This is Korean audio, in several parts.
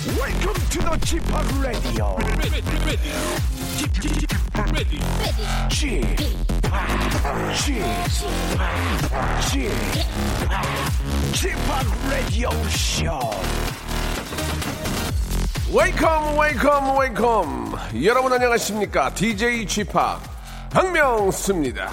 Welcome to the G-POP Radio. G-POP Radio Show. Welcome, welcome, welcome. 여러분 안녕하십니까? DJ G-POP 박명수입니다.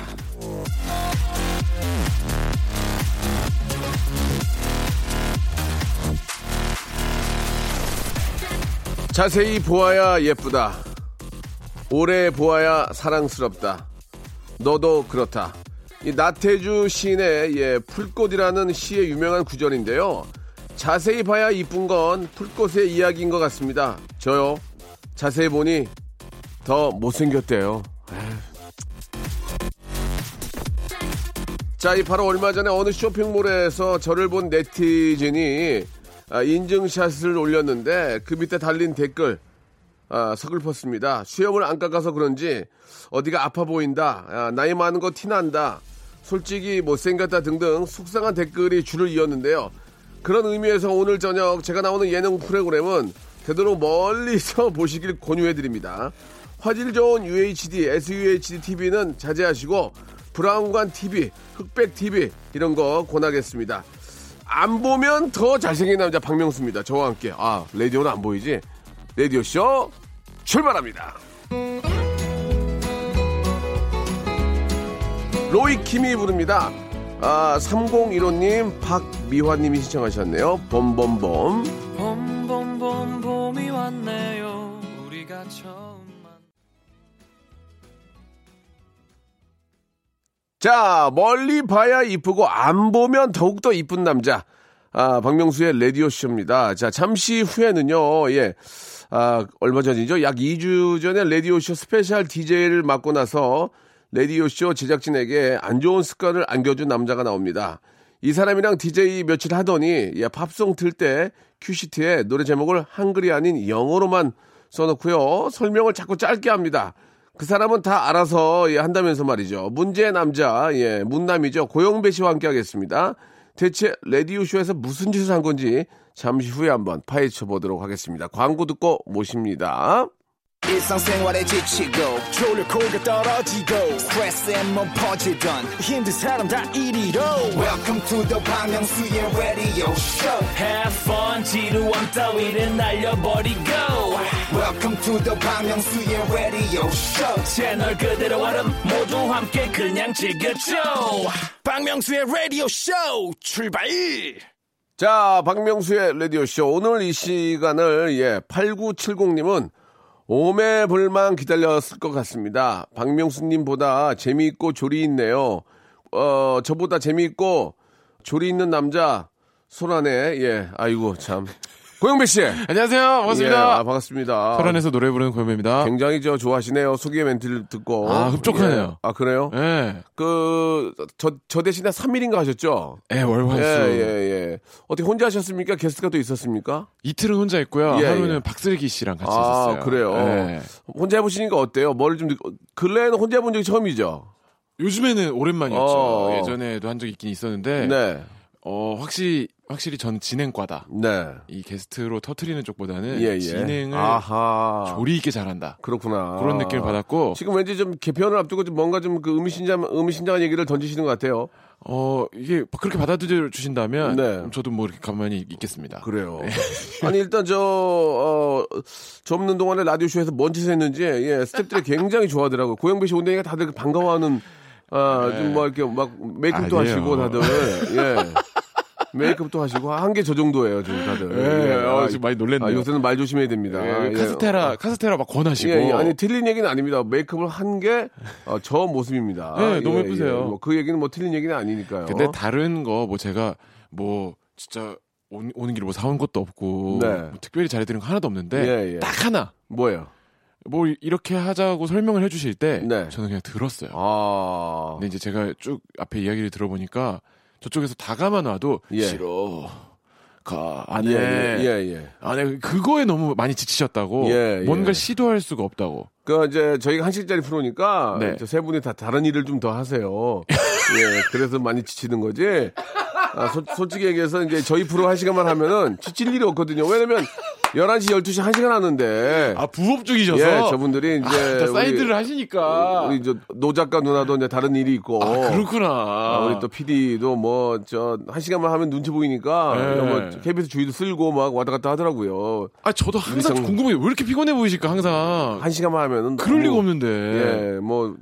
자세히 보아야 예쁘다. 오래 보아야 사랑스럽다. 너도 그렇다. 이 나태주 시인의 풀꽃이라는 시의 유명한 구절인데요. 자세히 봐야 이쁜 건 풀꽃의 이야기인 것 같습니다. 저요. 자세히 보니 더 못생겼대요. 자, 이 바로 얼마 전에 어느 쇼핑몰에서 저를 본 네티즌이 인증샷을 올렸는데 그 밑에 달린 댓글 서글펐습니다. 수염을 안 깎아서 그런지 어디가 아파 보인다. 나이 많은 거 티난다. 솔직히 못생겼다 등등 속상한 댓글이 줄을 이었는데요. 그런 의미에서 오늘 저녁 제가 나오는 예능 프로그램은 되도록 멀리서 보시길 권유해드립니다. 화질 좋은 UHD, SUHD TV는 자제하시고 브라운관 TV, 흑백 TV 이런 거 권하겠습니다. 안 보면 더 잘생긴 남자 박명수입니다. 저와 함께 라디오는 안 보이지? 라디오쇼 출발합니다. 로이킴이 부릅니다. 3015님 박미화님이 신청하셨네요. 봄봄봄 봄봄봄 봄이 왔네요. 우리가 처음 자, 멀리 봐야 이쁘고 안 보면 더욱더 이쁜 남자. 박명수의 라디오쇼입니다. 자, 잠시 후에는요. 얼마 전이죠? 약 2주 전에 라디오쇼 스페셜 DJ를 맡고 나서 라디오쇼 제작진에게 안 좋은 습관을 안겨준 남자가 나옵니다. 이 사람이랑 DJ 며칠 하더니 팝송 틀 때 큐시트에 노래 제목을 한글이 아닌 영어로만 써놓고요. 설명을 자꾸 짧게 합니다. 그 사람은 다 알아서 한다면서 말이죠. 문제의 남자, 문남이죠. 고용배 씨와 함께 하겠습니다. 대체 라디오쇼에서 무슨 짓을 한 건지 잠시 후에 한번 파헤쳐보도록 하겠습니다. 광고 듣고 모십니다. 일상생활에 지치고 졸려 코가 떨어지고 스트레스에 몸 퍼지던 힘든 사람 다 이리로 Welcome to the 박명수의 Radio Show. Have fun 지루함 따위를 날려버리고 Welcome to the 박명수의 Radio Show. 채널 그대로 얼음 모두 함께 그냥 즐겨줘. 박명수의 Radio Show 출발. 자, 박명수의 Radio Show 오늘 이 시간을 8970님은 오매불망 기다렸을 것 같습니다. 박명수님보다 재미있고 조리 있네요. 저보다 재미있고 조리 있는 남자 소란에 아이고 참 고용배 씨 안녕하세요 반갑습니다. 반갑습니다. 소란에서 노래 부르는 고용배입니다. 굉장히 좋아하시네요. 소개 멘트를 듣고 흡족하네요. 그래요? 예. 저 대신에 3일인가 하셨죠? 예, 월화수. 예. 어떻게 혼자 하셨습니까? 게스트가 또 있었습니까? 이틀은 혼자 했고요. 하루는 박슬기 씨랑 같이 있었어요. 그래요. 예. 혼자 해보시니까 어때요? 머리 좀 근래에는 혼자 해본 적이 처음이죠? 요즘에는 오랜만이었죠. 예전에도 한 적이 있긴 있었는데. 네. 확실히 전 진행과다. 네. 이 게스트로 터트리는 쪽보다는 진행을 조리 있게 잘한다. 그렇구나. 그런 느낌을 받았고. 지금 왠지 좀 개편을 앞두고 좀 뭔가 좀 그 의미심장한 얘기를 던지시는 것 같아요. 이게 그렇게 받아들여 주신다면 저도 뭐 이렇게 가만히 있겠습니다. 그래요. 아니 일단 저 없는 동안에 라디오쇼에서 뭔 짓을 했는지 스태프들이 굉장히 좋아하더라고요. 고영배 씨 온 데니까 다들 반가워하는 좀 뭐 이렇게 막 메이크업도 하시고 다들 메이크업도 하시고 한 개 저 정도예요 지금 다들. 지금 많이 놀랬네요. 요새는 말 조심해야 됩니다. 카스테라 막 권하시고. 아니 틀린 얘기는 아닙니다. 메이크업을 한 게 저 모습입니다. 너무 예쁘세요. 뭐 그 얘기는 뭐 틀린 얘기는 아니니까요. 근데 다른 거 뭐 제가 뭐 진짜 오는 길에 뭐 사온 것도 없고 뭐 특별히 잘해드린 거 하나도 없는데 딱 하나 뭐예요? 뭐 이렇게 하자고 설명을 해주실 때 저는 그냥 들었어요. 근데 이제 제가 쭉 앞에 이야기를 들어보니까 저쪽에서 다가만 와도 싫어 가 안해 안해 그거에 너무 많이 지치셨다고 뭔가 시도할 수가 없다고. 그러니까 이제 저희가 한 시간짜리 프로니까 세 분이 다 다른 일을 좀 더 하세요. 그래서 많이 지치는 거지. 솔직히 얘기해서 이제 저희 프로 한 시간만 하면은 지칠 일이 없거든요. 왜냐면 11시, 12시 1시간 하는데. 아, 부업 중이셔서? 예, 저분들이 이제. 아, 사이드를 하시니까. 우리 이제 노 작가 누나도 이제 다른 일이 있고. 아, 그렇구나. 아, 우리 또 PD도 뭐, 저, 1시간만 하면 눈치 보이니까. 네. 뭐 KBS 주위도 쓸고 막 왔다 갔다 하더라고요. 아, 저도 항상 궁금해요. 왜 이렇게 피곤해 보이실까, 항상. 1시간만 하면은. 그럴 리가 없는데. 예, 뭐.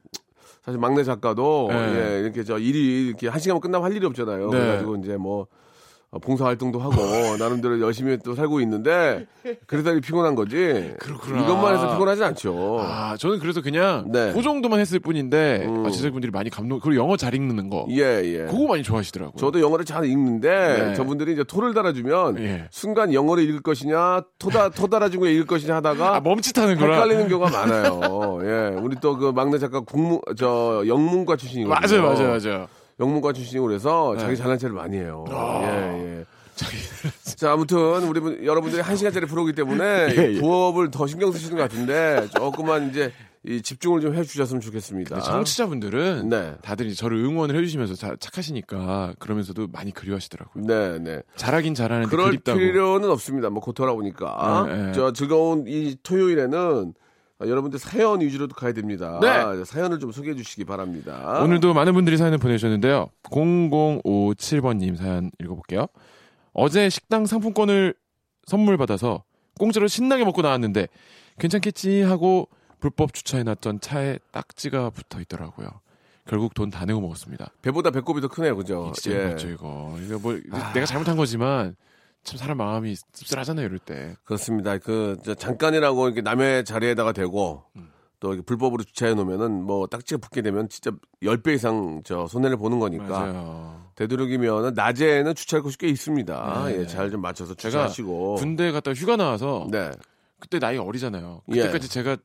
사실 막내 작가도 예, 이렇게 저 일이 이렇게 한 시간만 끝나면 할 일이 없잖아요. 네. 그래가지고 이제 뭐 봉사 활동도 하고 나름대로 열심히 또 살고 있는데 그러다 이 피곤한 거지. 그렇구나. 이것만 해서 피곤하지 않죠. 아, 저는 그래서 그냥 네. 그 정도만 했을 뿐인데 제작분들이 많이 감동. 그리고 영어 잘 읽는 거. 예예. 예. 그거 많이 좋아하시더라고요. 저도 영어를 잘 읽는데 네. 저분들이 이제 토를 달아주면 예. 순간 영어를 읽을 것이냐 토 달아준 거 읽을 것이냐 하다가 아, 멈칫하는 거라. 헷갈리는 경우가 많아요. 예, 우리 또 그 막내 작가 국문 저 영문과 출신이거든요. 맞아요. 영문과 출신으로 해서 네. 자기 잘난 체를 많이 해요. 예. 자, 아무튼 우리 여러분들이 한 시간짜리 프로이기 때문에 예, 예. 부업을 더 신경 쓰시는 것 같은데 조금만 이제 이 집중을 좀 해주셨으면 좋겠습니다. 청취자분들은 네. 다들 이제 저를 응원을 해주시면서 착하시니까 그러면서도 많이 그리워하시더라고요. 네. 잘하긴 잘하는데 그럴 그립다고. 필요는 없습니다. 뭐 곧 돌아오니까 네. 저 즐거운 이 토요일에는. 여러분들 사연 위주로 가야 됩니다. 네. 사연을 좀 소개해 주시기 바랍니다. 오늘도 많은 분들이 사연을 보내주셨는데요. 0057번님 사연 읽어볼게요. 어제 식당 상품권을 선물 받아서 공짜로 신나게 먹고 나왔는데 괜찮겠지 하고 불법 주차해놨던 차에 딱지가 붙어있더라고요. 결국 돈 다 내고 먹었습니다. 배보다 배꼽이 더 크네요. 그죠? 진짜 예. 맞죠 이거 뭐 아... 내가 잘못한 거지만 참 사람 마음이 씁쓸하잖아요, 이럴 때. 그렇습니다. 그 잠깐이라고 이렇게 남의 자리에다가 대고 또 이렇게 불법으로 주차해 놓으면은 뭐 딱지가 붙게 되면 진짜 10배 이상 저 손해를 보는 거니까. 맞아요. 되도록이면은 낮에는 주차할 곳이 꽤 있습니다. 네. 예, 잘 좀 맞춰서 주차하시고. 제가 군대 갔다 휴가 나와서 네. 그때 나이가 어리잖아요. 그때까지 예. 제가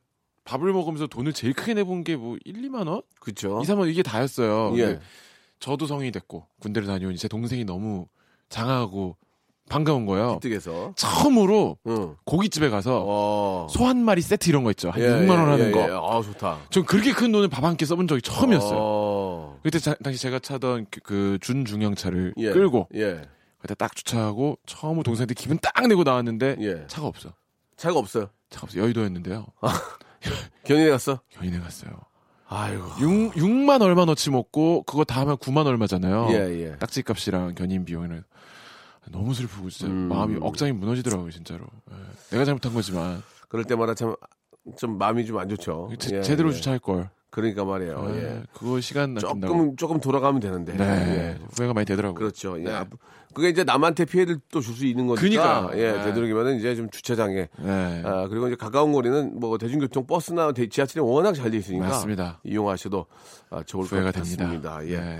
밥을 먹으면서 돈을 제일 크게 내본 게 뭐 1, 2만 원? 그렇죠. 2, 3만 원 이게 다였어요. 예. 저도 성인이 됐고 군대를 다녀오니 제 동생이 너무 장하고 반가운 거예요. 기특해서. 처음으로 고깃집에 가서 소 한 마리 세트 이런 거 있죠. 한 6만 원 하는 거. 아, 좋다. 전 그렇게 큰 돈을 밥 한 끼 써본 적이 처음이었어요. 그때 당시 제가 타던 그 준중형차를 끌고 그때 딱 주차하고 처음으로 동생한테 기분 딱 내고 나왔는데 차가 없어. 차가 없어요. 여의도였는데요. 아, 견인해 갔어요. 아이고. 6만 얼마어치 먹고 그거 다 하면 9만 얼마잖아요. 예. 딱지값이랑 견인 비용이랑. 너무 슬프고 진짜 마음이 억장이 무너지더라고요 진짜로. 예. 내가 잘못한 거지만 그럴 때마다 참 좀 마음이 좀 안 좋죠. 제대로 주차할 걸. 그러니까 말이에요. 예. 예. 그거 시간 조금 돌아가면 되는데 네. 예. 후회가 많이 되더라고요. 그렇죠. 예. 네. 그게 이제 남한테 피해를 또 줄 수 있는 거니까. 그러니까. 예. 네. 되도록이면은 이제 좀 주차장에 네. 아, 그리고 이제 가까운 거리는 뭐 대중교통 버스나 지하철이 워낙 잘 돼 있으니까 맞습니다. 이용하셔도 아, 좋을 것 같습니다. 예. 네.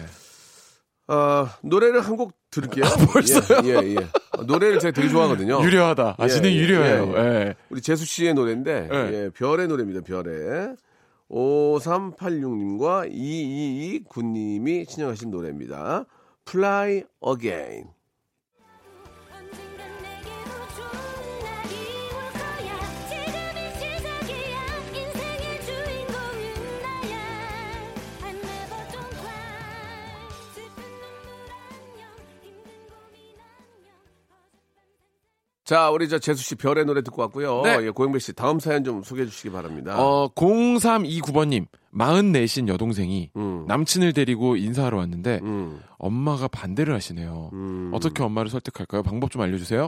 노래를 한 곡 들을게요. 아, 벌써요? 예. 노래를 제가 되게 좋아하거든요. 유려하다. 아, 진행 유려해요. 예. 우리 제수 씨의 노래인데 예, 별의 노래입니다. 별의. 5386님과 2229님이 신청하신 노래입니다. Fly Again. 자, 우리 저 제수 씨 별의 노래 듣고 왔고요. 네. 예, 고용배 씨 다음 사연 좀 소개해 주시기 바랍니다. 0329번님 44신 여동생이 남친을 데리고 인사하러 왔는데 엄마가 반대를 하시네요. 어떻게 엄마를 설득할까요? 방법 좀 알려주세요.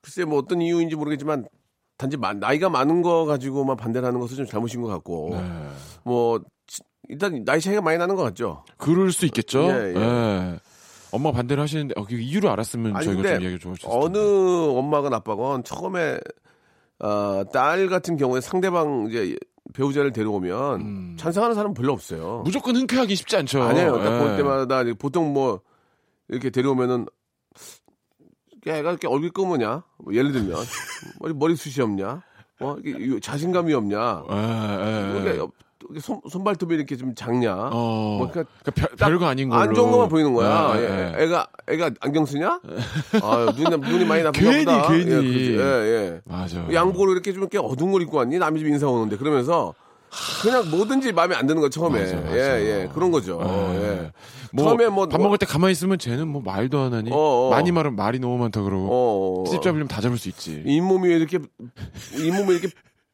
글쎄 뭐 어떤 이유인지 모르겠지만 단지 나이가 많은 거 가지고만 반대를 하는 것은 좀 잘못인 것 같고 네. 뭐 일단 나이 차이가 많이 나는 것 같죠. 그럴 수 있겠죠. 예. 엄마 반대를 하시는데 그 이유를 알았으면 아니, 저희가 좀 이야기 좀 할 수 있을 텐데. 어느 엄마건 아빠건 처음에 딸 같은 경우에 상대방 이제 배우자를 데려오면 찬성하는 사람은 별로 없어요. 무조건 흔쾌하기 쉽지 않죠. 아니에요. 딱 볼 때마다 보통 뭐 이렇게 데려오면은 애가 이렇게 얼굴 검으냐? 뭐 예를 들면 머리숱이 없냐? 이렇게 자신감이 없냐? 손발톱이 이렇게 좀 작냐? 뭐 그러니까 별거 아닌 걸로 안 좋은 것만 보이는 거야. 예. 애가 안경 쓰냐? 아, 눈이 많이 나쁜가 보다. 괜히. 예. 맞아. 양복으로 이렇게 좀 이렇게 어두운 걸 입고 왔니? 남이 좀 인사 오는데 그러면서 그냥 뭐든지 마음에 안 드는 거 처음에. 예. 그런 거죠. 예. 뭐 처음에 뭐 밥 먹을 때 가만히 있으면 쟤는 뭐 말도 안 하니. 많이 말하면 말이 너무 많다 그러고. 찝 잡으려면 다 잡을 수 있지. 잇몸이 왜 이렇게 잇몸이 이렇게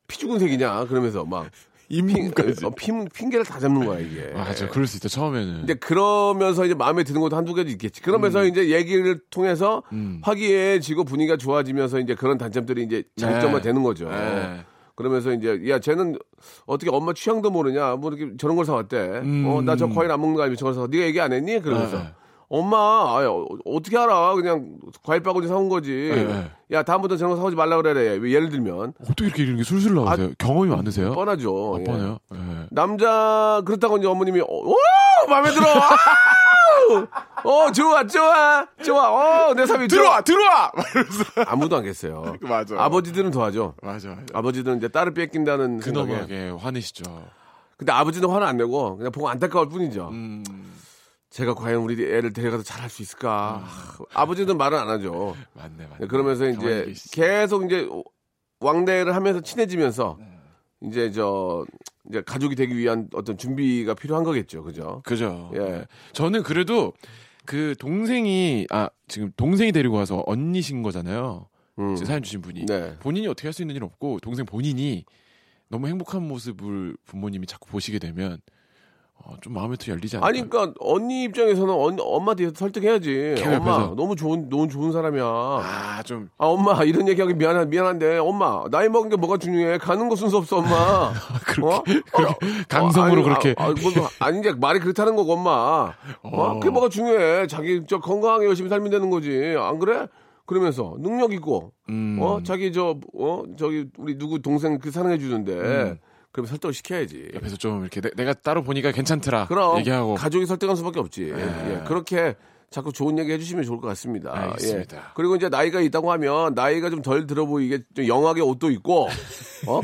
피 죽은 색이냐 그러면서 막 잇몸까지 핑계를 다 잡는 거야 이게. 맞아, 그럴 수 있다 처음에는. 근데 그러면서 이제 마음에 드는 것도 한두 개도 있겠지. 그러면서 이제 얘기를 통해서 화기애애지고 분위기가 좋아지면서 이제 그런 단점들이 이제 장점화 되는 거죠. 네. 그러면서 이제 야 쟤는 어떻게 엄마 취향도 모르냐 뭐 이렇게 저런 걸 사왔대. 나 저 과일 안 먹는 거 아니면 저걸 사왔어. 네가 얘기 안 했니? 그러면서. 네. 엄마, 아이, 어떻게 알아? 그냥 과일 바구니 사온 거지. 네. 야, 다음부터 저런 거 사오지 말라 그래. 예를 들면. 어떻게 이렇게 이런 게 술술 나오세요? 경험이 많으세요? 뻔하죠. 예. 뻔해요? 예. 남자, 그렇다고 이제 어머님이, 오! 마음에 들어! 좋아. 내 삶이 들어와! 이러면서. 아무도 안 겠어요. 맞아. 아버지들은 더 하죠. 맞아. 아버지들은 이제 딸을 뺏긴다는 생각에 화내시죠. 근데 아버지는 화는 안 내고, 그냥 보고 안타까울 뿐이죠. 제가 과연 우리 애를 데려가서 잘할 수 있을까? 아버지는 말은 안 하죠. 맞네. 그러면서 이제 계속 이제 왕래를 하면서 친해지면서 이제 가족이 되기 위한 어떤 준비가 필요한 거겠죠, 그죠? 예, 저는 그래도 그 동생이 지금 동생이 데리고 와서 언니신 거잖아요. 사연 주신 분이 본인이 어떻게 할 수 있는 일 없고 동생 본인이 너무 행복한 모습을 부모님이 자꾸 보시게 되면. 좀 마음에 더 열리지 않아요? 아니, 그러니까 언니 입장에서는 엄마한테 설득해야지. 엄마 너무 좋은 사람이야. 엄마 이런 얘기하기 미안한데 엄마 나이 먹은 게 뭐가 중요해? 가는 거 순서 없어 엄마. 그렇게 강성으로 그렇게. 아니 이제 말이 그렇다는 거고 엄마. 그게 뭐가 중요해? 자기 저 건강하게 열심히 살면 되는 거지. 안 그래? 그러면서 능력 있고 자기 저기 우리 누구 동생 그 사랑해 주는데. 그럼 설득을 시켜야지. 옆에서 좀 이렇게 내가 따로 보니까 괜찮더라. 그럼 얘기하고. 가족이 설득할 수밖에 없지. 예. 그렇게 자꾸 좋은 얘기 해주시면 좋을 것 같습니다. 알겠습니다. 예. 그리고 이제 나이가 있다고 하면 나이가 좀 덜 들어 보이게 좀 영하게 옷도 입고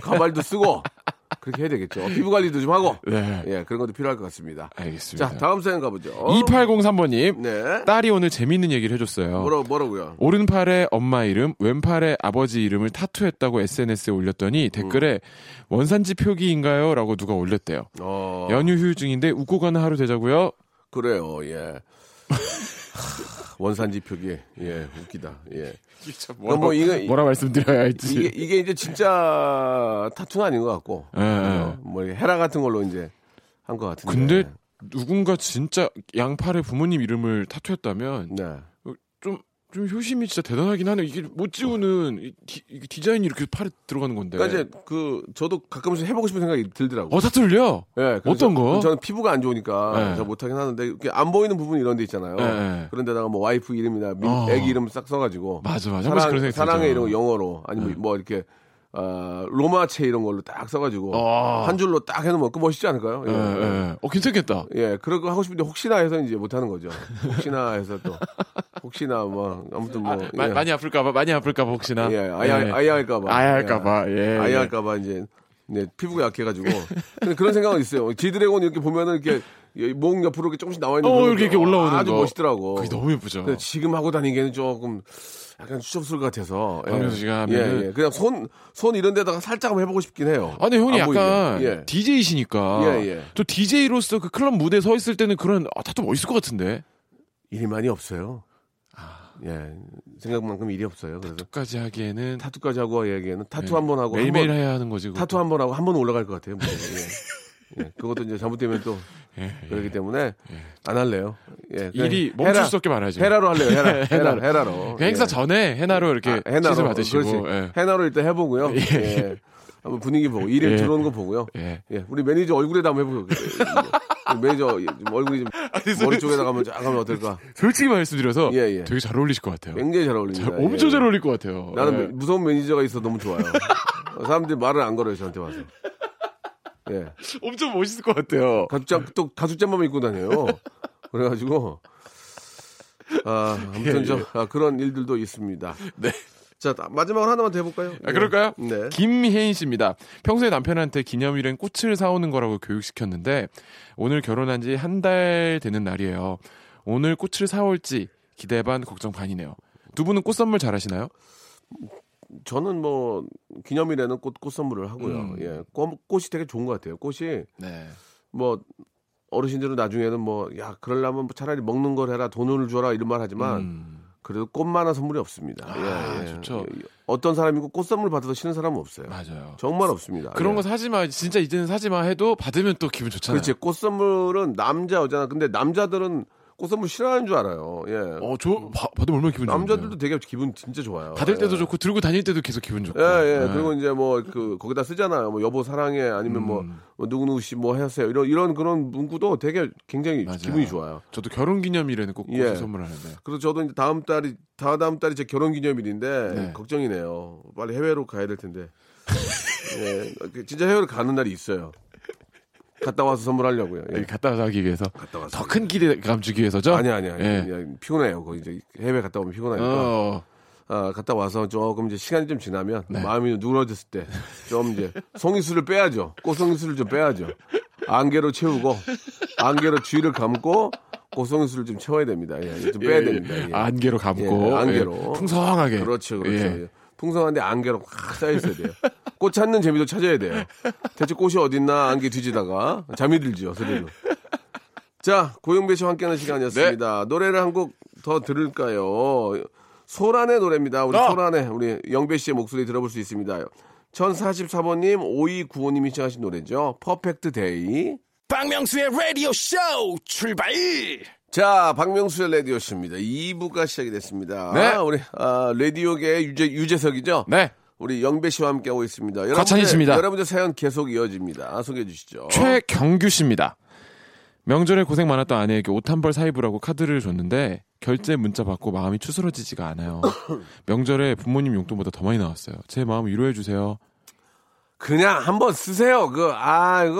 가발도 쓰고 그렇게 해야 되겠죠. 피부 관리도 좀 하고. 네. 예, 그런 것도 필요할 것 같습니다. 알겠습니다. 자, 다음 사연 가보죠. 2803번님. 네. 딸이 오늘 재밌는 얘기를 해줬어요. 뭐라고요? 오른팔에 엄마 이름, 왼팔에 아버지 이름을 타투했다고 SNS에 올렸더니 댓글에 원산지 표기인가요? 라고 누가 올렸대요. 연휴 휴중인데 웃고 가는 하루 되자고요. 그래요. 예. 원산지 표기. 예, 웃기다. 예. 뭐라 말씀드려야 할지. 이게 이제 진짜 타투는 아닌 것 같고. 예. 뭐 헤라 같은 걸로 이제 한 것 같은데. 근데 누군가 진짜 양팔에 부모님 이름을 타투했다면 좀 효심이 진짜 대단하긴 하네요. 이게 못 지우는 이게 디자인이 이렇게 팔에 들어가는 건데. 그러니까 이제 저도 가끔씩 해보고 싶은 생각이 들더라고요. 타투를요? 예. 어떤 거? 저는 피부가 안 좋으니까 저 못하긴 하는데 안 보이는 부분 이런 데 있잖아요. 예. 그런 데다가 뭐 와이프 이름이나 애기 이름 싹 써가지고. 맞아. 사랑해 이런 거 영어로 아니면 뭐 이렇게 로마체 이런 걸로 딱 써가지고 한 줄로 딱 해놓으면 그 멋있지 않을까요? 예. 괜찮겠다. 예, 그런 거 하고 싶은데 혹시나 해서 이제 못 하는 거죠. 혹시나 해서 또 혹시나 뭐 아무튼 뭐 예. 많이 아플까봐 혹시나. 예, 아야 할까봐 이제 네, 피부가 약해가지고 근데 그런 생각은 있어요. 지드래곤 이렇게 보면은 이렇게. 목 옆으로 이렇게 조금씩 나와 있는 이렇게 올라오는 아주 거 아주 멋있더라고. 그게 너무 예쁘죠. 근데 지금 하고 다니기에는 조금 약간 추접스러울 것 같아서. 예. 그냥 손 이런 데다가 살짝 한번 해보고 싶긴 해요. 아니 형이 약간 예. DJ이시니까 또 DJ로서 그 클럽 무대에 서 있을 때는 그런 타투 멋있을 것 같은데 일이 많이 없어요. 예, 생각만큼 일이 없어요. 그래서 타투까지 하기에는 타투 한 번 하고 매일매일 해야 하는 거지. 타투 한 번 하고 한 번 올라갈 것 같아요. 예, 그것도 이제 잘못되면 또 그렇기 때문에 안 할래요. 예, 일이 멈출 수 없게 말하죠. 헤라로 할래요. 헤라로. 행사 전에 헤나로 이렇게 시술 받으시고 헤나로 일단 해보고요. 예. 한번 분위기 보고 일이 들어오는 거 보고요. 예, 우리 매니저 얼굴에다 한번 해보고. 매니저 얼굴이 좀 머리 쪽에다가 하면 어떨까? 솔직히 말씀드려서 되게 잘 어울리실 것 같아요. 굉장히 잘 어울립니다. 엄청 잘 어울릴 것 같아요. 나는 무서운 매니저가 있어서 너무 좋아요. 사람들이 말을 안 걸어요 저한테 와서. 예. 엄청 멋있을 것 같아요. 가죽잠만 입고 다녀요. 그래가지고 아무튼 그런 일들도 있습니다. 네. 자 마지막으로 하나만 더 해볼까요? 그럴까요? 네. 김혜인 씨입니다. 평소에 남편한테 기념일엔 꽃을 사오는 거라고 교육시켰는데 오늘 결혼한 지 한 달 되는 날이에요. 오늘 꽃을 사올지 기대 반 걱정 반이네요. 두 분은 꽃 선물 잘하시나요? 저는 뭐 기념일에는 꽃 선물을 하고요. 예, 꽃이 되게 좋은 것 같아요. 꽃이 네. 뭐 어르신들은 나중에는 뭐 야 그러려면 차라리 먹는 걸 해라 돈을 줘라 이런 말 하지만 그래도 꽃만한 선물이 없습니다. 아, 예, 예. 좋죠. 어떤 사람이고 꽃 선물 받아서 쉬는 사람은 없어요. 맞아요. 정말 없습니다. 그런 예. 거 사지 마. 진짜 이제는 사지 마 해도 받으면 또 기분 좋잖아요. 그렇지. 꽃 선물은 남자 여자나 근데 남자들은 꽃 선물 싫어하는 줄 알아요. 예. 받으면 얼마나 기분 좋아요. 남자들도 되게 기분 진짜 좋아요. 받을 때도 예. 좋고 들고 다닐 때도 계속 기분 좋고. 예, 예. 그리고 이제 뭐 그 거기다 쓰잖아요. 뭐 여보 사랑해 아니면 뭐 누구누구 씨 뭐 하세요. 이런 그런 문구도 되게 굉장히 맞아요. 기분이 좋아요. 저도 결혼 기념일에는 꼭 꽃을 예. 선물하는데. 그래서 저도 이제 다음 달이 제 결혼 기념일인데 네. 걱정이네요. 빨리 해외로 가야 될 텐데. 예. 진짜 해외로 가는 날이 있어요. 갔다 와서 선물하려고요. 예. 갔다 와서 하기 위해서. 더 큰 기대감 주기 위해서죠? 아니. 예. 피곤해요. 거기 이제 해외 갔다 오면 피곤하니까. 아, 갔다 와서 조금 이제 시간이 좀 지나면 네. 마음이 누러졌을 때 좀 이제 송이수를 빼야죠. 꽃송이수를 좀 빼야죠. 안개로 채우고 안개로 주위를 감고 꽃송이수를 좀 채워야 됩니다. 예. 좀 빼야 됩니다. 예. 안개로 감고. 예. 안개로. 예. 풍성하게. 그렇죠. 예. 풍성한데 안개로 확 쌓여 있어야 돼요. 꽃 찾는 재미도 찾아야 돼요. 대체 꽃이 어딨나 안개 뒤지다가 잠이 들죠. 소리로. 자, 고용배 씨와 함께하는 시간이었습니다. 네. 노래를 한 곡 더 들을까요? 소란의 노래입니다. 우리 소란의 우리 영배 씨의 목소리 들어볼 수 있습니다. 1044번님, 5295님이 시청하신 노래죠. 퍼펙트 데이. 박명수의 라디오 쇼 출발! 자, 박명수의 라디오쇼입니다. 2부가 시작이 됐습니다. 네. 우리, 라디오계의 유재석이죠? 네. 우리 영배 씨와 함께하고 있습니다. 과찬이십니다. 여러분들 사연 계속 이어집니다. 소개해 주시죠. 최경규 씨입니다. 명절에 고생 많았던 아내에게 옷 한 벌 사입으라고 카드를 줬는데 결제 문자 받고 마음이 추스러지지가 않아요. 명절에 부모님 용돈보다 더 많이 나왔어요. 제 마음 위로해 주세요. 그냥 한번 쓰세요. 그거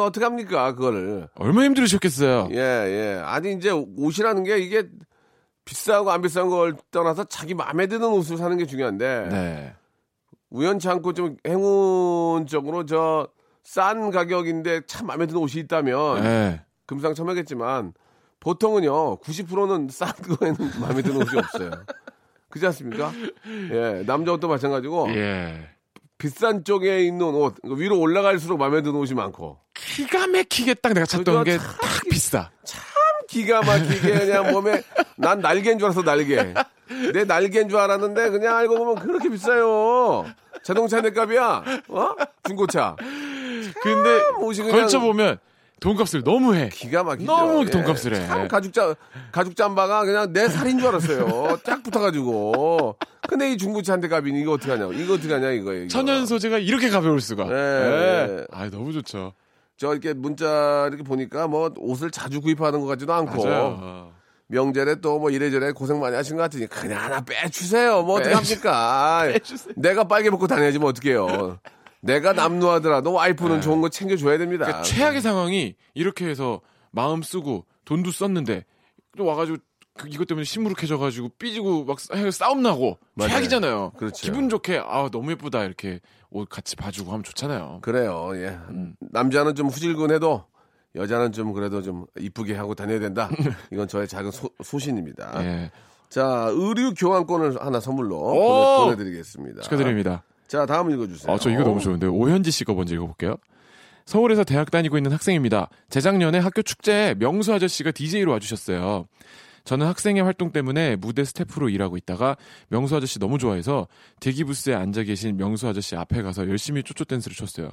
어떡합니까? 그거를. 얼마나 힘들으셨겠어요. 예, 예. 아니 이제 옷이라는 게 이게 비싸고 안 비싼 걸 떠나서 자기 마음에 드는 옷을 사는 게 중요한데. 네. 우연치 않고 좀 행운적으로 저 싼 가격인데 참 마음에 드는 옷이 있다면 네. 금상첨화겠지만 보통은요. 90%는 싼 거에는 마음에 드는 옷이 없어요. 그렇지 않습니까? 예. 남자 옷도 마찬가지고. 예. 비싼 쪽에 있는 옷 위로 올라갈수록 마음에 드는 옷이 많고 기가 막히게 딱 내가 찾던 게 딱 비싸 참 기가 막히게 그냥 몸에 난 날개인 줄 알았어 날개 내 날개인 줄 알았는데 그냥 알고 보면 그렇게 비싸요 자동차 내 값이야 어? 중고차 근데 걸쳐보면 돈값을 너무 해 기가 막히죠 너무 예. 돈값을 해 참 가죽 잠바가 그냥 내 살인 줄 알았어요 딱 붙어가지고 근데 이 중고차 한 대 값이니 이거 어떻게 하냐? 이거. 천연 소재가 이렇게 가벼울 수가. 네. 아 너무 좋죠. 저 이렇게 문자 이렇게 보니까 뭐 옷을 자주 구입하는 것 같지도 않고 맞아요. 명절에 또 뭐 이래저래 고생 많이 하신 것 같으니 그냥 하나 빼주세요. 뭐 어떻게 합니까? 내가 빨개 벗고 다녀야지 뭐 어떡해요. 내가 남루하더라도 와이프는 네. 좋은 거 챙겨줘야 됩니다. 그러니까 최악의 상황이 이렇게 해서 마음 쓰고 돈도 썼는데 또 와가지고. 이것 때문에 시무룩해져가지고 삐지고 막 싸움 나고 최악이잖아요. 그렇죠. 기분 좋게 아 너무 예쁘다 이렇게 옷 같이 봐주고 하면 좋잖아요. 그래요. 예. 남자는 좀 후질근해도 여자는 좀 그래도 좀 이쁘게 하고 다녀야 된다. 이건 저의 작은 소신입니다. 예. 자 의류 교환권을 하나 선물로 보내드리겠습니다. 축하드립니다. 자 다음 읽어주세요. 저 이거 너무 좋은데 오현지 씨가 먼저 읽어볼게요. 서울에서 대학 다니고 있는 학생입니다. 재작년에 학교 축제에 명수 아저씨가 DJ로 와주셨어요. 저는 학생의 활동 때문에 무대 스태프로 일하고 있다가 명수 아저씨 너무 좋아해서 대기부스에 앉아 계신 명수 아저씨 앞에 가서 열심히 쪼쪼 댄스를 췄어요.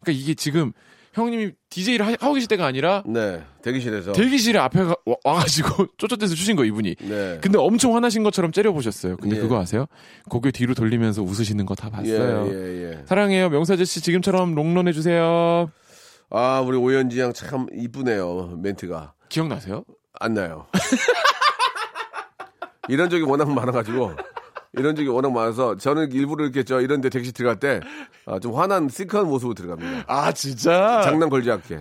그러니까 이게 지금 형님이 DJ를 하고 계실 때가 아니라 네, 대기실에서 대기실에 앞에 와가지고 쪼쪼 댄스 추신 거 이분이. 네. 근데 엄청 화나신 것처럼 째려보셨어요. 근데 예. 그거 아세요? 고개 뒤로 돌리면서 웃으시는 거 다 봤어요. 예. 사랑해요. 명수 아저씨 지금처럼 롱런 해주세요. 아 우리 오연지 양 참 이쁘네요. 멘트가. 기억나세요? 안 나요. 이런 적이 워낙 많아서 저는 일부러 이렇게 저 이런 데 택시 들어갈 때 좀 화난 시크한 모습으로 들어갑니다. 아 진짜? 장난 걸지 않게.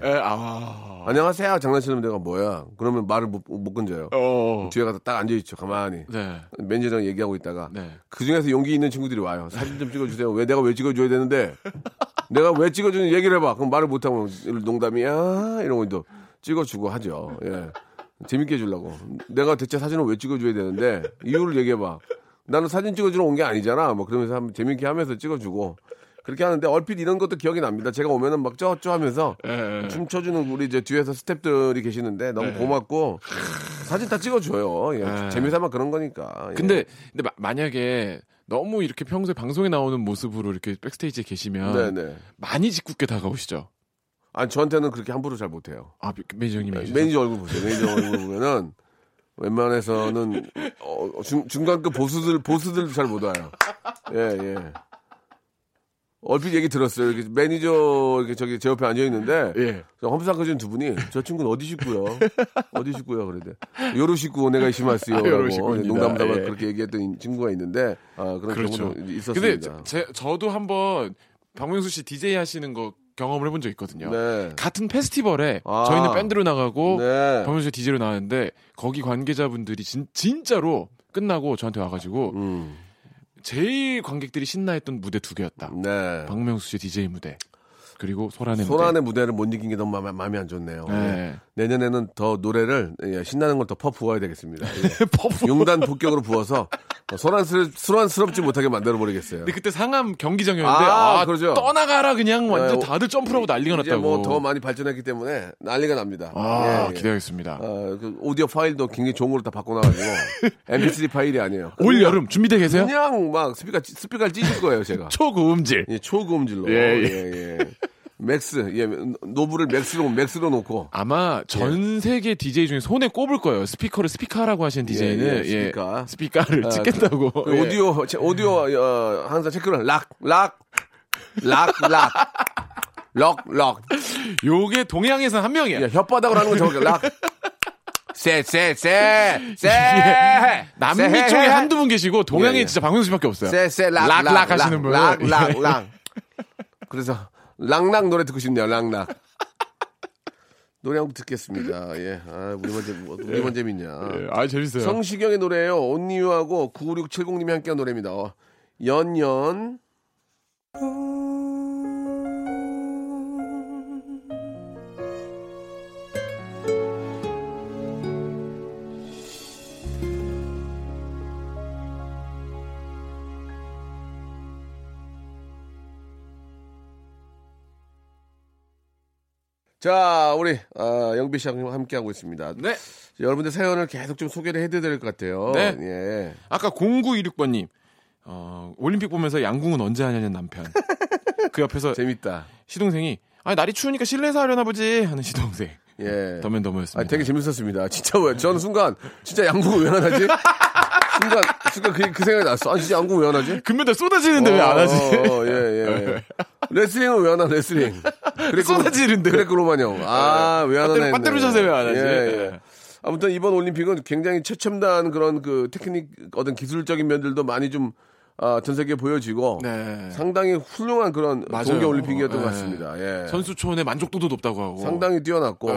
안녕하세요. 장난치는 데가 뭐야? 그러면 말을 못 건져요. 뒤에 가서 딱 앉아있죠. 가만히. 네. 매니저랑 얘기하고 있다가 네. 그중에서 용기 있는 친구들이 와요. 사진 좀 찍어주세요. 내가 왜 찍어줘야 되는데 내가 왜 찍어주는 얘기를 해봐. 그럼 말을 못하고 농담이야 이런 것도 찍어주고 하죠. 예. 재밌게 해주려고. 내가 대체 사진을 왜 찍어줘야 되는데 이유를 얘기해봐. 나는 사진 찍어주러 온 게 아니잖아. 뭐 그러면서 한번 재밌게 하면서 찍어주고 그렇게 하는데 얼핏 이런 것도 기억이 납니다. 제가 오면은 막 쩌쩌 하면서 춤춰주는 우리 이제 뒤에서 스태프들이 계시는데 너무 고맙고 사진 다 찍어줘요. 예, 재미삼아 그런 거니까. 예. 근데 만약에 너무 이렇게 평소에 방송에 나오는 모습으로 이렇게 백스테이지에 계시면 네네. 많이 짓궂게 다가오시죠. 아니 저한테는 그렇게 함부로 잘 못해요. 아 매니저 형님 매니저 얼굴 보세요. 매니저 얼굴 보면은 웬만해서는 중간급 보수들 잘 못 와요. 예. 얼핏 얘기 들었어요. 이렇게 매니저 이렇게 저기 제 옆에 앉아 있는데 험상궂은 두 분이 저 친구는 어디시고요. 그런데 요러시고 내가 심하세요. 농담담아 그렇게 얘기했던 친구가 있는데 아, 그런 그렇죠. 경우도 있었습니다. 근데 저도 한번 박명수 씨 DJ 하시는 거 경험을 해본 적 있거든요. 네. 같은 페스티벌에 저희는 밴드로 나가고 박명수 씨 DJ로 나왔는데 거기 관계자분들이 진짜로 끝나고 저한테 와가지고. 제일 관객들이 신나했던 무대 두 개였다. 네. 박명수 씨 DJ 무대 그리고 소란의 무대를 못 이긴 게 너무 마음이 안 좋네요. 네. 내년에는 더 노래를 신나는 걸 더 퍼부어야 되겠습니다. 용단 폭격으로 부어서 소란스럽지 못하게 만들어버리겠어요. 근데 그때 상암 경기장이었는데 그렇죠. 떠나가라 그냥 완전 다들 점프하고 난리가 났다고. 뭐 더 많이 발전했기 때문에 난리가 납니다. 기대하겠습니다. 그 오디오 파일도 굉장히 좋은 걸로 다 바꿔놔가지고 MP3 파일이 아니에요. 올 여름 준비되어 계세요? 그냥 막 스피커를 찢을 거예요 제가. 초고음질. 예, 초고음질로. 예. 맥스, 노브를 맥스로 놓고. 아마 전 세계 DJ 중에 손에 꼽을 거예요. 스피커라고 하시는 DJ는. 스피커를 찍겠다고. 그 오디오, 항상 체크를 락. 요게 동양에서는 한 명이야. 혓바닥으로 하는 거 저거, 락. 남미 쪽에 한두 분 계시고, 동양에 진짜 박명수 씨밖에 없어요. 락 하시는 분. 락. 그래서. 락락 노래 듣고 싶네요. 락락 노래 한곡 듣겠습니다. 예, 우리만 재밌냐? 예, 재밌어요. 성시경의 노래예요. 온니유하고 9670님이 함께한 노래입니다. 연연. 자, 우리 영비 씨하고 함께하고 있습니다. 네. 여러분들 사연을 계속 좀 소개를 해드려야 될 것 같아요. 네. 예. 아까 0926번님 올림픽 보면서 양궁은 언제 하냐는 남편. 그 옆에서 재밌다. 시동생이 날이 추우니까 실내에서 하려나 보지 하는 시동생. 예. 더맨더머였습니다. 되게 재밌었습니다. 진짜 뭐야? 저는 순간 진짜 양궁을 왜 안 하지? 순간 그 생각이 났어. 진짜 양궁 왜 안 하지? 금메달 쏟아지는데 왜 안 하지? 예. 레슬링은 왜 안 하지? 레슬링. 쏟아지는데. 그레코로마뇽. 왜 안 하지? 빠뜨려 쳐서 왜 안 하지? 예. 아무튼 이번 올림픽은 굉장히 최첨단 그런 그 테크닉 어떤 기술적인 면들도 많이 좀 전 세계에 보여지고 상당히 훌륭한 그런 동계 올림픽이었던 것 같습니다. 예. 선수촌의 만족도도 높다고 하고 상당히 뛰어났고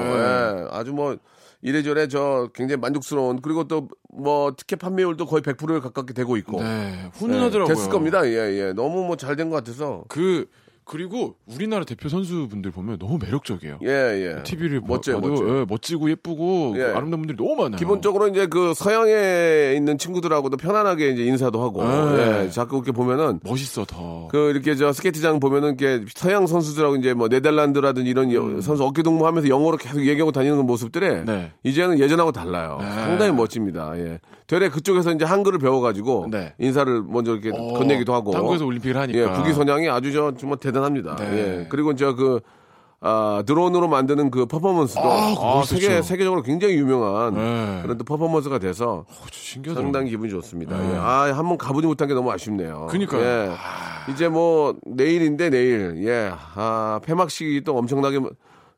아주 뭐. 이래저래 저 굉장히 만족스러운 그리고 또 뭐 티켓 판매율도 거의 100%에 가깝게 되고 있고 훈훈하더라고요. 됐을 겁니다. 예. 너무 뭐 잘 된 것 같아서 그리고 우리나라 대표 선수분들 보면 너무 매력적이에요. 예. TV를 봐도 멋지고 예쁘고 아름다운 분들이 너무 많아요. 기본적으로 이제 그 서양에 있는 친구들하고도 편안하게 이제 인사도 하고 자꾸 이렇게 보면은 멋있어 더. 그 이렇게 저 스케이트장 보면은 이렇게 서양 선수들하고 이제 뭐 네덜란드라든지 이런 선수 어깨 동무하면서 영어로 계속 얘기하고 다니는 모습들에 이제는 예전하고 달라요. 상당히 멋집니다. 예. 되레 그쪽에서 이제 한글을 배워가지고 인사를 먼저 이렇게 건네기도 하고. 한국에서 올림픽을 하니까. 예, 국위 선양이 아주 저 정말 대단합니다. 예. 그리고 이제 드론으로 만드는 그 퍼포먼스도 세계적으로 굉장히 유명한 그런 또 퍼포먼스가 돼서 상당히 기분이 좋습니다. 예. 한번 가보지 못한 게 너무 아쉽네요. 그러니까요. 예. 이제 뭐 내일. 예. 폐막식이 또 엄청나게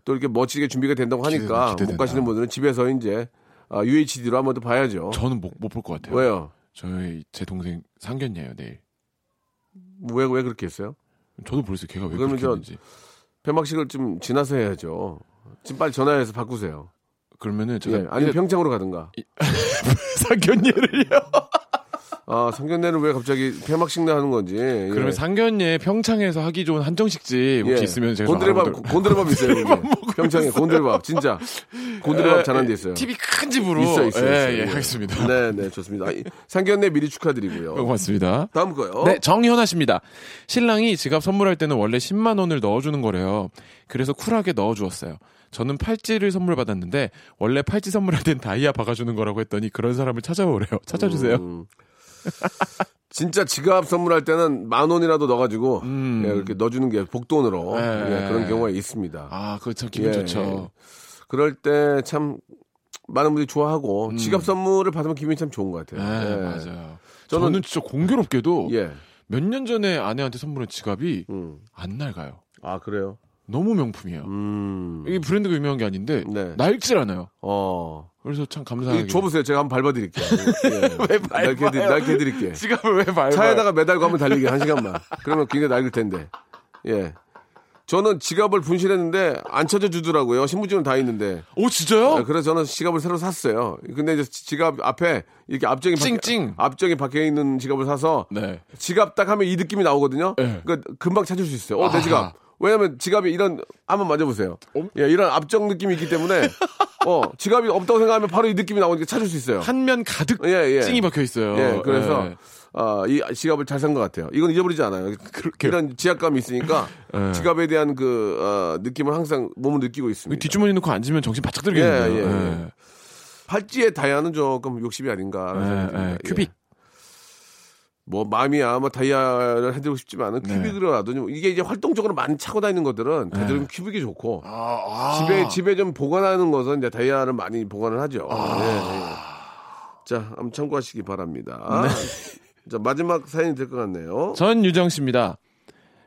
또 이렇게 멋지게 준비가 된다고 하니까 못 가시는 분들은 집에서 이제 UHD로 한번 더 봐야죠. 저는 못 볼 것 같아요. 왜요? 제 동생 상견례예요 내일. 왜 그렇게 했어요? 저도 모르겠어요. 걔가 왜 그렇게 했는지. 폐막식을 좀 지나서 해야죠. 지금 빨리 전화해서 바꾸세요. 그러면은 제가 아니면 평창으로 가든가. 상견례를요. 아, 상견례를 왜 갑자기 폐막식 날 하는 건지. 예. 그러면 상견례 평창에서 하기 좋은 한정식집 혹시 예. 있으면 제가 곤드레밥 있어요. 평창에 곤드레밥 진짜 곤드레밥 잘하는 데 있어요. TV 큰 집으로 있어요. 예, 하겠습니다. 네, 네, 좋습니다. 상견례 미리 축하드리고요. 고맙습니다. 다음 거요. 네, 정현아 씨입니다. 신랑이 지갑 선물할 때는 원래 10만 원을 넣어주는 거래요. 그래서 쿨하게 넣어주었어요. 저는 팔찌를 선물 받았는데 원래 팔찌 선물할 땐 다이아 박아주는 거라고 했더니 그런 사람을 찾아오래요. 찾아주세요. 진짜 지갑 선물할 때는 만 원이라도 넣어가지고 예, 이렇게 넣어주는 게 복돈으로 예, 그런 경우가 있습니다. 아, 그거 참 기분 예, 좋죠. 예. 그럴 때 참 많은 분들이 좋아하고 지갑 선물을 받으면 기분이 참 좋은 것 같아요. 예, 예. 맞아요. 저는 진짜 공교롭게도 예. 몇 년 전에 아내한테 선물한 지갑이 안 낡아요. 아, 그래요? 너무 명품이에요. 이게 브랜드가 유명한 게 아닌데 네. 낡질 않아요. 그래서 참 감사하게. 줘보세요. 제가 한번 밟아드릴게요. 예. 왜 밟아요? 낡게 해드릴게. 지갑을 왜 밟아요? 차에다가 매달고 한번 달리기 한 시간만. 그러면 굉장히 낡을 텐데. 예. 저는 지갑을 분실했는데 안 찾아주더라고요. 신분증은 다 있는데. 오, 진짜요? 네, 그래서 저는 지갑을 새로 샀어요. 근데 이제 지갑 앞에 이렇게 앞쪽에 박혀 있는 지갑을 사서 네. 지갑 딱 하면 이 느낌이 나오거든요. 네. 그러니까 금방 찾을 수 있어요. 내 지갑. 왜냐면 지갑이 이런 한번 만져보세요. 예, 이런 앞쪽 느낌이 있기 때문에 지갑이 없다고 생각하면 바로 이 느낌이 나오니까 찾을 수 있어요. 한 면 가득 예, 예. 찡이 박혀 있어요. 예, 그래서 예. 이 지갑을 잘 산 것 같아요. 이건 잊어버리지 않아요. 그렇게. 이런 지압감이 있으니까 예. 지갑에 대한 그 느낌을 항상 몸을 느끼고 있습니다. 뒷주머니 넣고 앉으면 정신 바짝 들겠네요. 예, 예, 예. 팔찌의 다이아는 조금 욕심이 아닌가. 예, 예. 큐빅. 뭐 마음이야 뭐 다이아를 해드리고 싶지만은 네. 큐빅이라도 이게 이제 활동적으로 많이 차고 다니는 것들은 대부분 네. 큐빅이 좋고 집에 좀 보관하는 것은 이제 다이아를 많이 보관을 하죠. 네, 네. 자, 한번 참고하시기 바랍니다. 네. 자, 마지막 사연이 될 것 같네요. 전유정 씨입니다.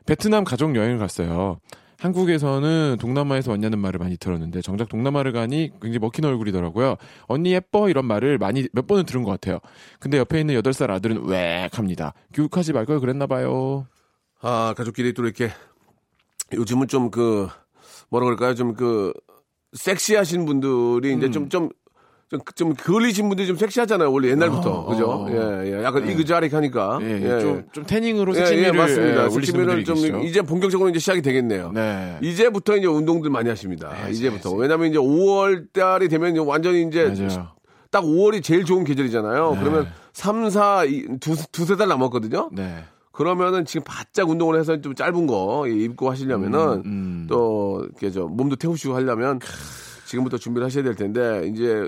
베트남 가족 여행을 갔어요. 한국에서는 동남아에서 왔냐는 말을 많이 들었는데 정작 동남아를 가니 굉장히 먹힌 얼굴이더라고요. 언니 예뻐 이런 말을 많이 몇 번은 들은 것 같아요. 근데 옆에 있는 8살 아들은 웩 합니다. 교육하지 말 걸 그랬나 봐요. 아, 가족끼리 또 이렇게 요즘은 좀 그 뭐라 그럴까요? 좀 그 섹시하신 분들이 이제 좀 그을리신 분들이 좀 섹시하잖아요. 원래 옛날부터. 그죠? 예, 예. 약간 이그자릭하니까. 예, 예. 좀 태닝으로 섹시미를 맞습니다. 예, 섹시미를 좀 이제 본격적으로 이제 시작이 되겠네요. 네. 이제부터 이제 운동들 많이 하십니다. 네, 이제부터. 네. 왜냐면 이제 5월 달이 되면 완전히 이제 맞아요. 딱 5월이 제일 좋은 계절이잖아요. 네. 그러면 2세 달 남았거든요. 네. 그러면은 지금 바짝 운동을 해서 좀 짧은 거 입고 하시려면은 또 이렇게 좀 몸도 태우시고 하려면 지금부터 준비를 하셔야 될 텐데 이제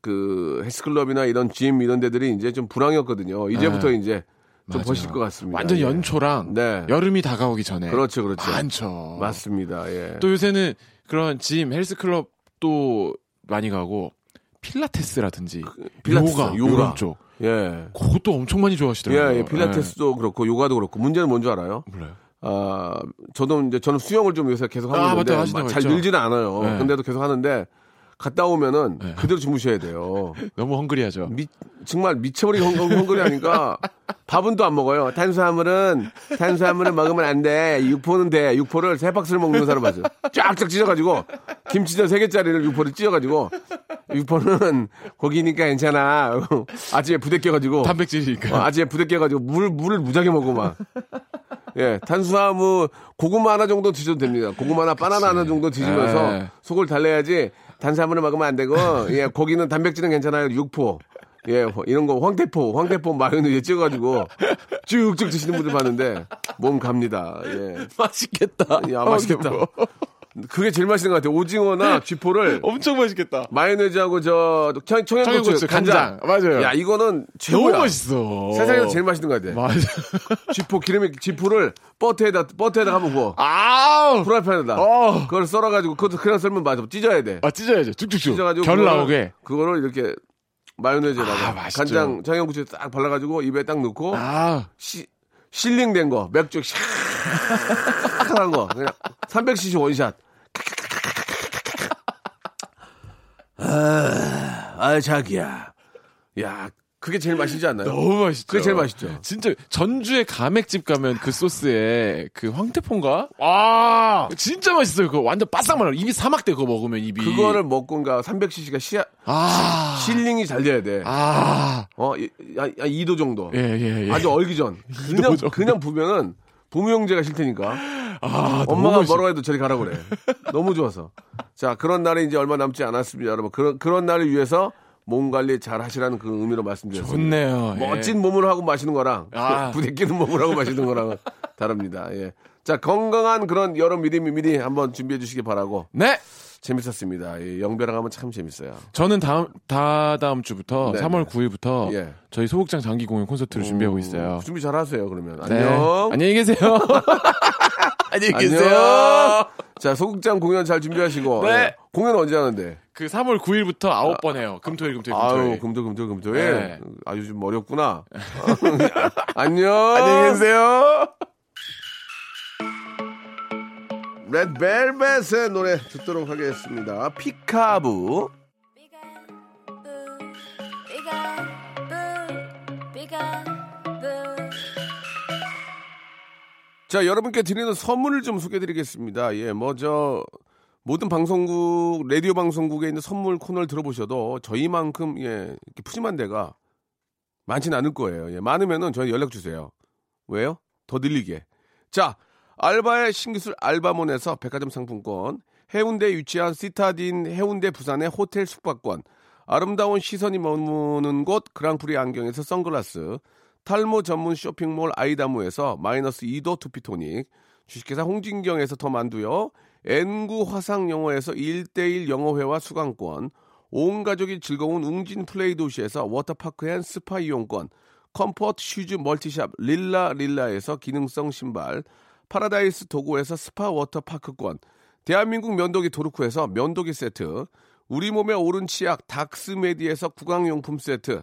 그 헬스클럽이나 이런 짐 이런 데들이 이제 좀 불황이었거든요. 이제부터 네. 이제 좀 맞아요. 버실 것 같습니다. 완전 연초랑 네. 여름이 다가오기 전에 그렇죠, 그렇죠. 많죠. 맞습니다. 예. 또 요새는 그런 짐 헬스클럽도 많이 가고 필라테스라든지 요가 쪽 예, 그것도 엄청 많이 좋아하시더라고요. 예, 예. 필라테스도 예. 그렇고 요가도 그렇고 문제는 뭔지 알아요? 몰라요. 아, 저는 수영을 좀 요새 계속 하고 있는데 잘 늘지는 않아요. 네. 근데도 계속 하는데 갔다 오면은 네. 그대로 주무셔야 돼요. 너무 헝그리하죠. 정말 미쳐버리게 헝그리하니까 밥은 또 안 먹어요. 탄수화물은 먹으면 안 돼. 육포는 돼. 육포를 3박스를 먹는 사람 맞아요. 쫙쫙 찢어가지고 김치전 3개짜리를 육포를 찢어가지고 육포는 고기니까 괜찮아. 아침에 부대껴가지고 단백질이니까. 아침에 부대껴가지고 물을 무지하게 먹고 막. 예, 탄수화물 고구마 하나 정도 드셔도 됩니다. 고구마나 바나나 하나 정도 드시면서 에이. 속을 달래야지 탄수화물을 먹으면 안 되고 예, 고기는 단백질은 괜찮아요. 육포 예, 이런 거 황태포 마요는 이제 찍어가지고 쭉쭉 드시는 분들 봤는데 몸 갑니다. 예, 맛있겠다. 야, 맛있겠다. 그게 제일 맛있는 것 같아요. 오징어나 쥐포를 엄청 맛있겠다. 마요네즈하고 저 청양고추 간장. 맞아요. 야, 이거는 최고야. 너무 맛있어. 세상에서 제일 맛있는 것 같아. 맞아. 쥐포를 버터에다 한번 구워. 아, 프라이팬에다. 그걸 썰어가지고 그것도 그냥 썰면 맞아. 찢어야 돼. 아, 찢어야죠. 쭉쭉쭉. 찢어가지고 결 나오게. 그거를 이렇게 마요네즈에다가 간장, 청양고추 딱 발라가지고 입에 딱 넣고 실링된 거 맥주 샥한 거 그냥 300cc 원샷. 아, 자기야, 야 그게 제일 맛있지 않나요? 너무 맛있죠. 그게 제일 맛있죠. 진짜 전주에 가맥집 가면 그 소스에 그 황태포인가? 와, 진짜 맛있어요. 그거 완전 바싹 말라. 입이 사막대 그거 먹으면 입이. 그거를 먹고인가 300cc가 실링이 잘 돼야 돼. 야 2도 정도. 예. 아주 얼기 전. 그냥 보면은 부모형제가 싫 테니까. 엄마가 멀어 해도 저리 가라고 그래. 너무 좋아서. 자, 그런 날이 이제 얼마 남지 않았습니다, 여러분. 그런 날을 위해서. 몸 관리 잘 하시라는 그 의미로 말씀드렸습니다. 좋네요. 멋진 몸으로 하고 마시는 거랑 부대끼는 몸으로 하고 마시는 거랑 다릅니다. 예. 자, 건강한 그런 여러 미리미리 한번 준비해 주시기 바라고. 네. 재밌었습니다. 예, 영배랑 하면 참 재밌어요. 저는 다음 주부터 3월 9일부터 저희 소극장 장기 공연 콘서트를 준비하고 있어요. 준비 잘 하세요, 그러면. 네. 안녕. 안녕히 계세요. 안녕히 계세요. 자, 소극장 공연 잘 준비하시고. 네. 예. 공연 언제 하는데? 그 3월 9일부터 9번 해요. 금토일. 금토일. 네. 아, 요즘 어렵구나. 안녕. 안녕히 계세요. 레드벨벳의 노래 듣도록 하겠습니다. 피카부. 자, 여러분께 드리는 선물을 좀 소개해드리겠습니다. 예, 먼저 모든 방송국, 라디오 방송국에 있는 선물 코너를 들어보셔도 저희만큼, 예, 푸짐한 데가 많진 않을 거예요. 예, 많으면은 저희 연락 주세요. 왜요? 더 늘리게. 자, 알바의 신기술 알바몬에서 백화점 상품권, 해운대에 위치한 시타딘 해운대 부산의 호텔 숙박권, 아름다운 시선이 머무는 곳 그랑프리 안경에서 선글라스, 탈모 전문 쇼핑몰 아이다무에서 -2도 두피토닉, 주식회사 홍진경에서 더 만두요, N9 화상영어에서 1:1 영어회화 수강권, 온 가족이 즐거운 웅진 플레이 도시에서 워터파크 앤 스파 이용권, 컴포트 슈즈 멀티샵 릴라릴라에서 기능성 신발, 파라다이스 도구에서 스파 워터파크권, 대한민국 면도기 도르쿠에서 면도기 세트, 우리 몸의 오른 치약 닥스메디에서 구강용품 세트,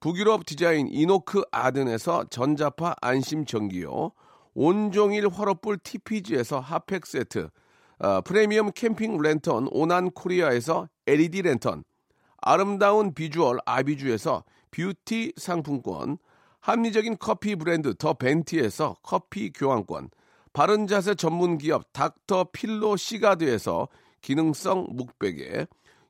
북유럽 디자인 이노크 아든에서 전자파 안심 전기요, 온종일 화로불 TPG에서 핫팩 세트, 프리미엄 캠핑 랜턴 오난 코리아에서 LED 랜턴, 아름다운 비주얼 아비주에서 뷰티 상품권, 합리적인 커피 브랜드 더 벤티에서 커피 교환권, 바른자세 전문기업 닥터 필로 시가드에서 기능성 목베개,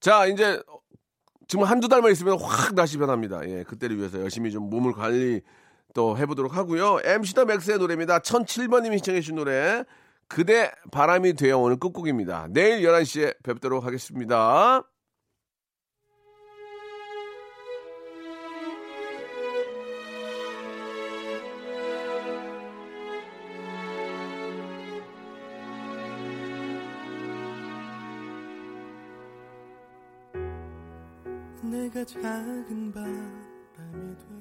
자, 이제 지금 한두 달만 있으면 확 다시 변합니다. 예, 그때를 위해서 열심히 좀 몸을 관리 또 해보도록 하고요. MC 더 맥스의 노래입니다. 1007번님이 시청해 주신 노래 그대 바람이 되어 오늘 끝곡입니다. 내일 11시에 뵙도록 하겠습니다. 내가 작은 바람이 되어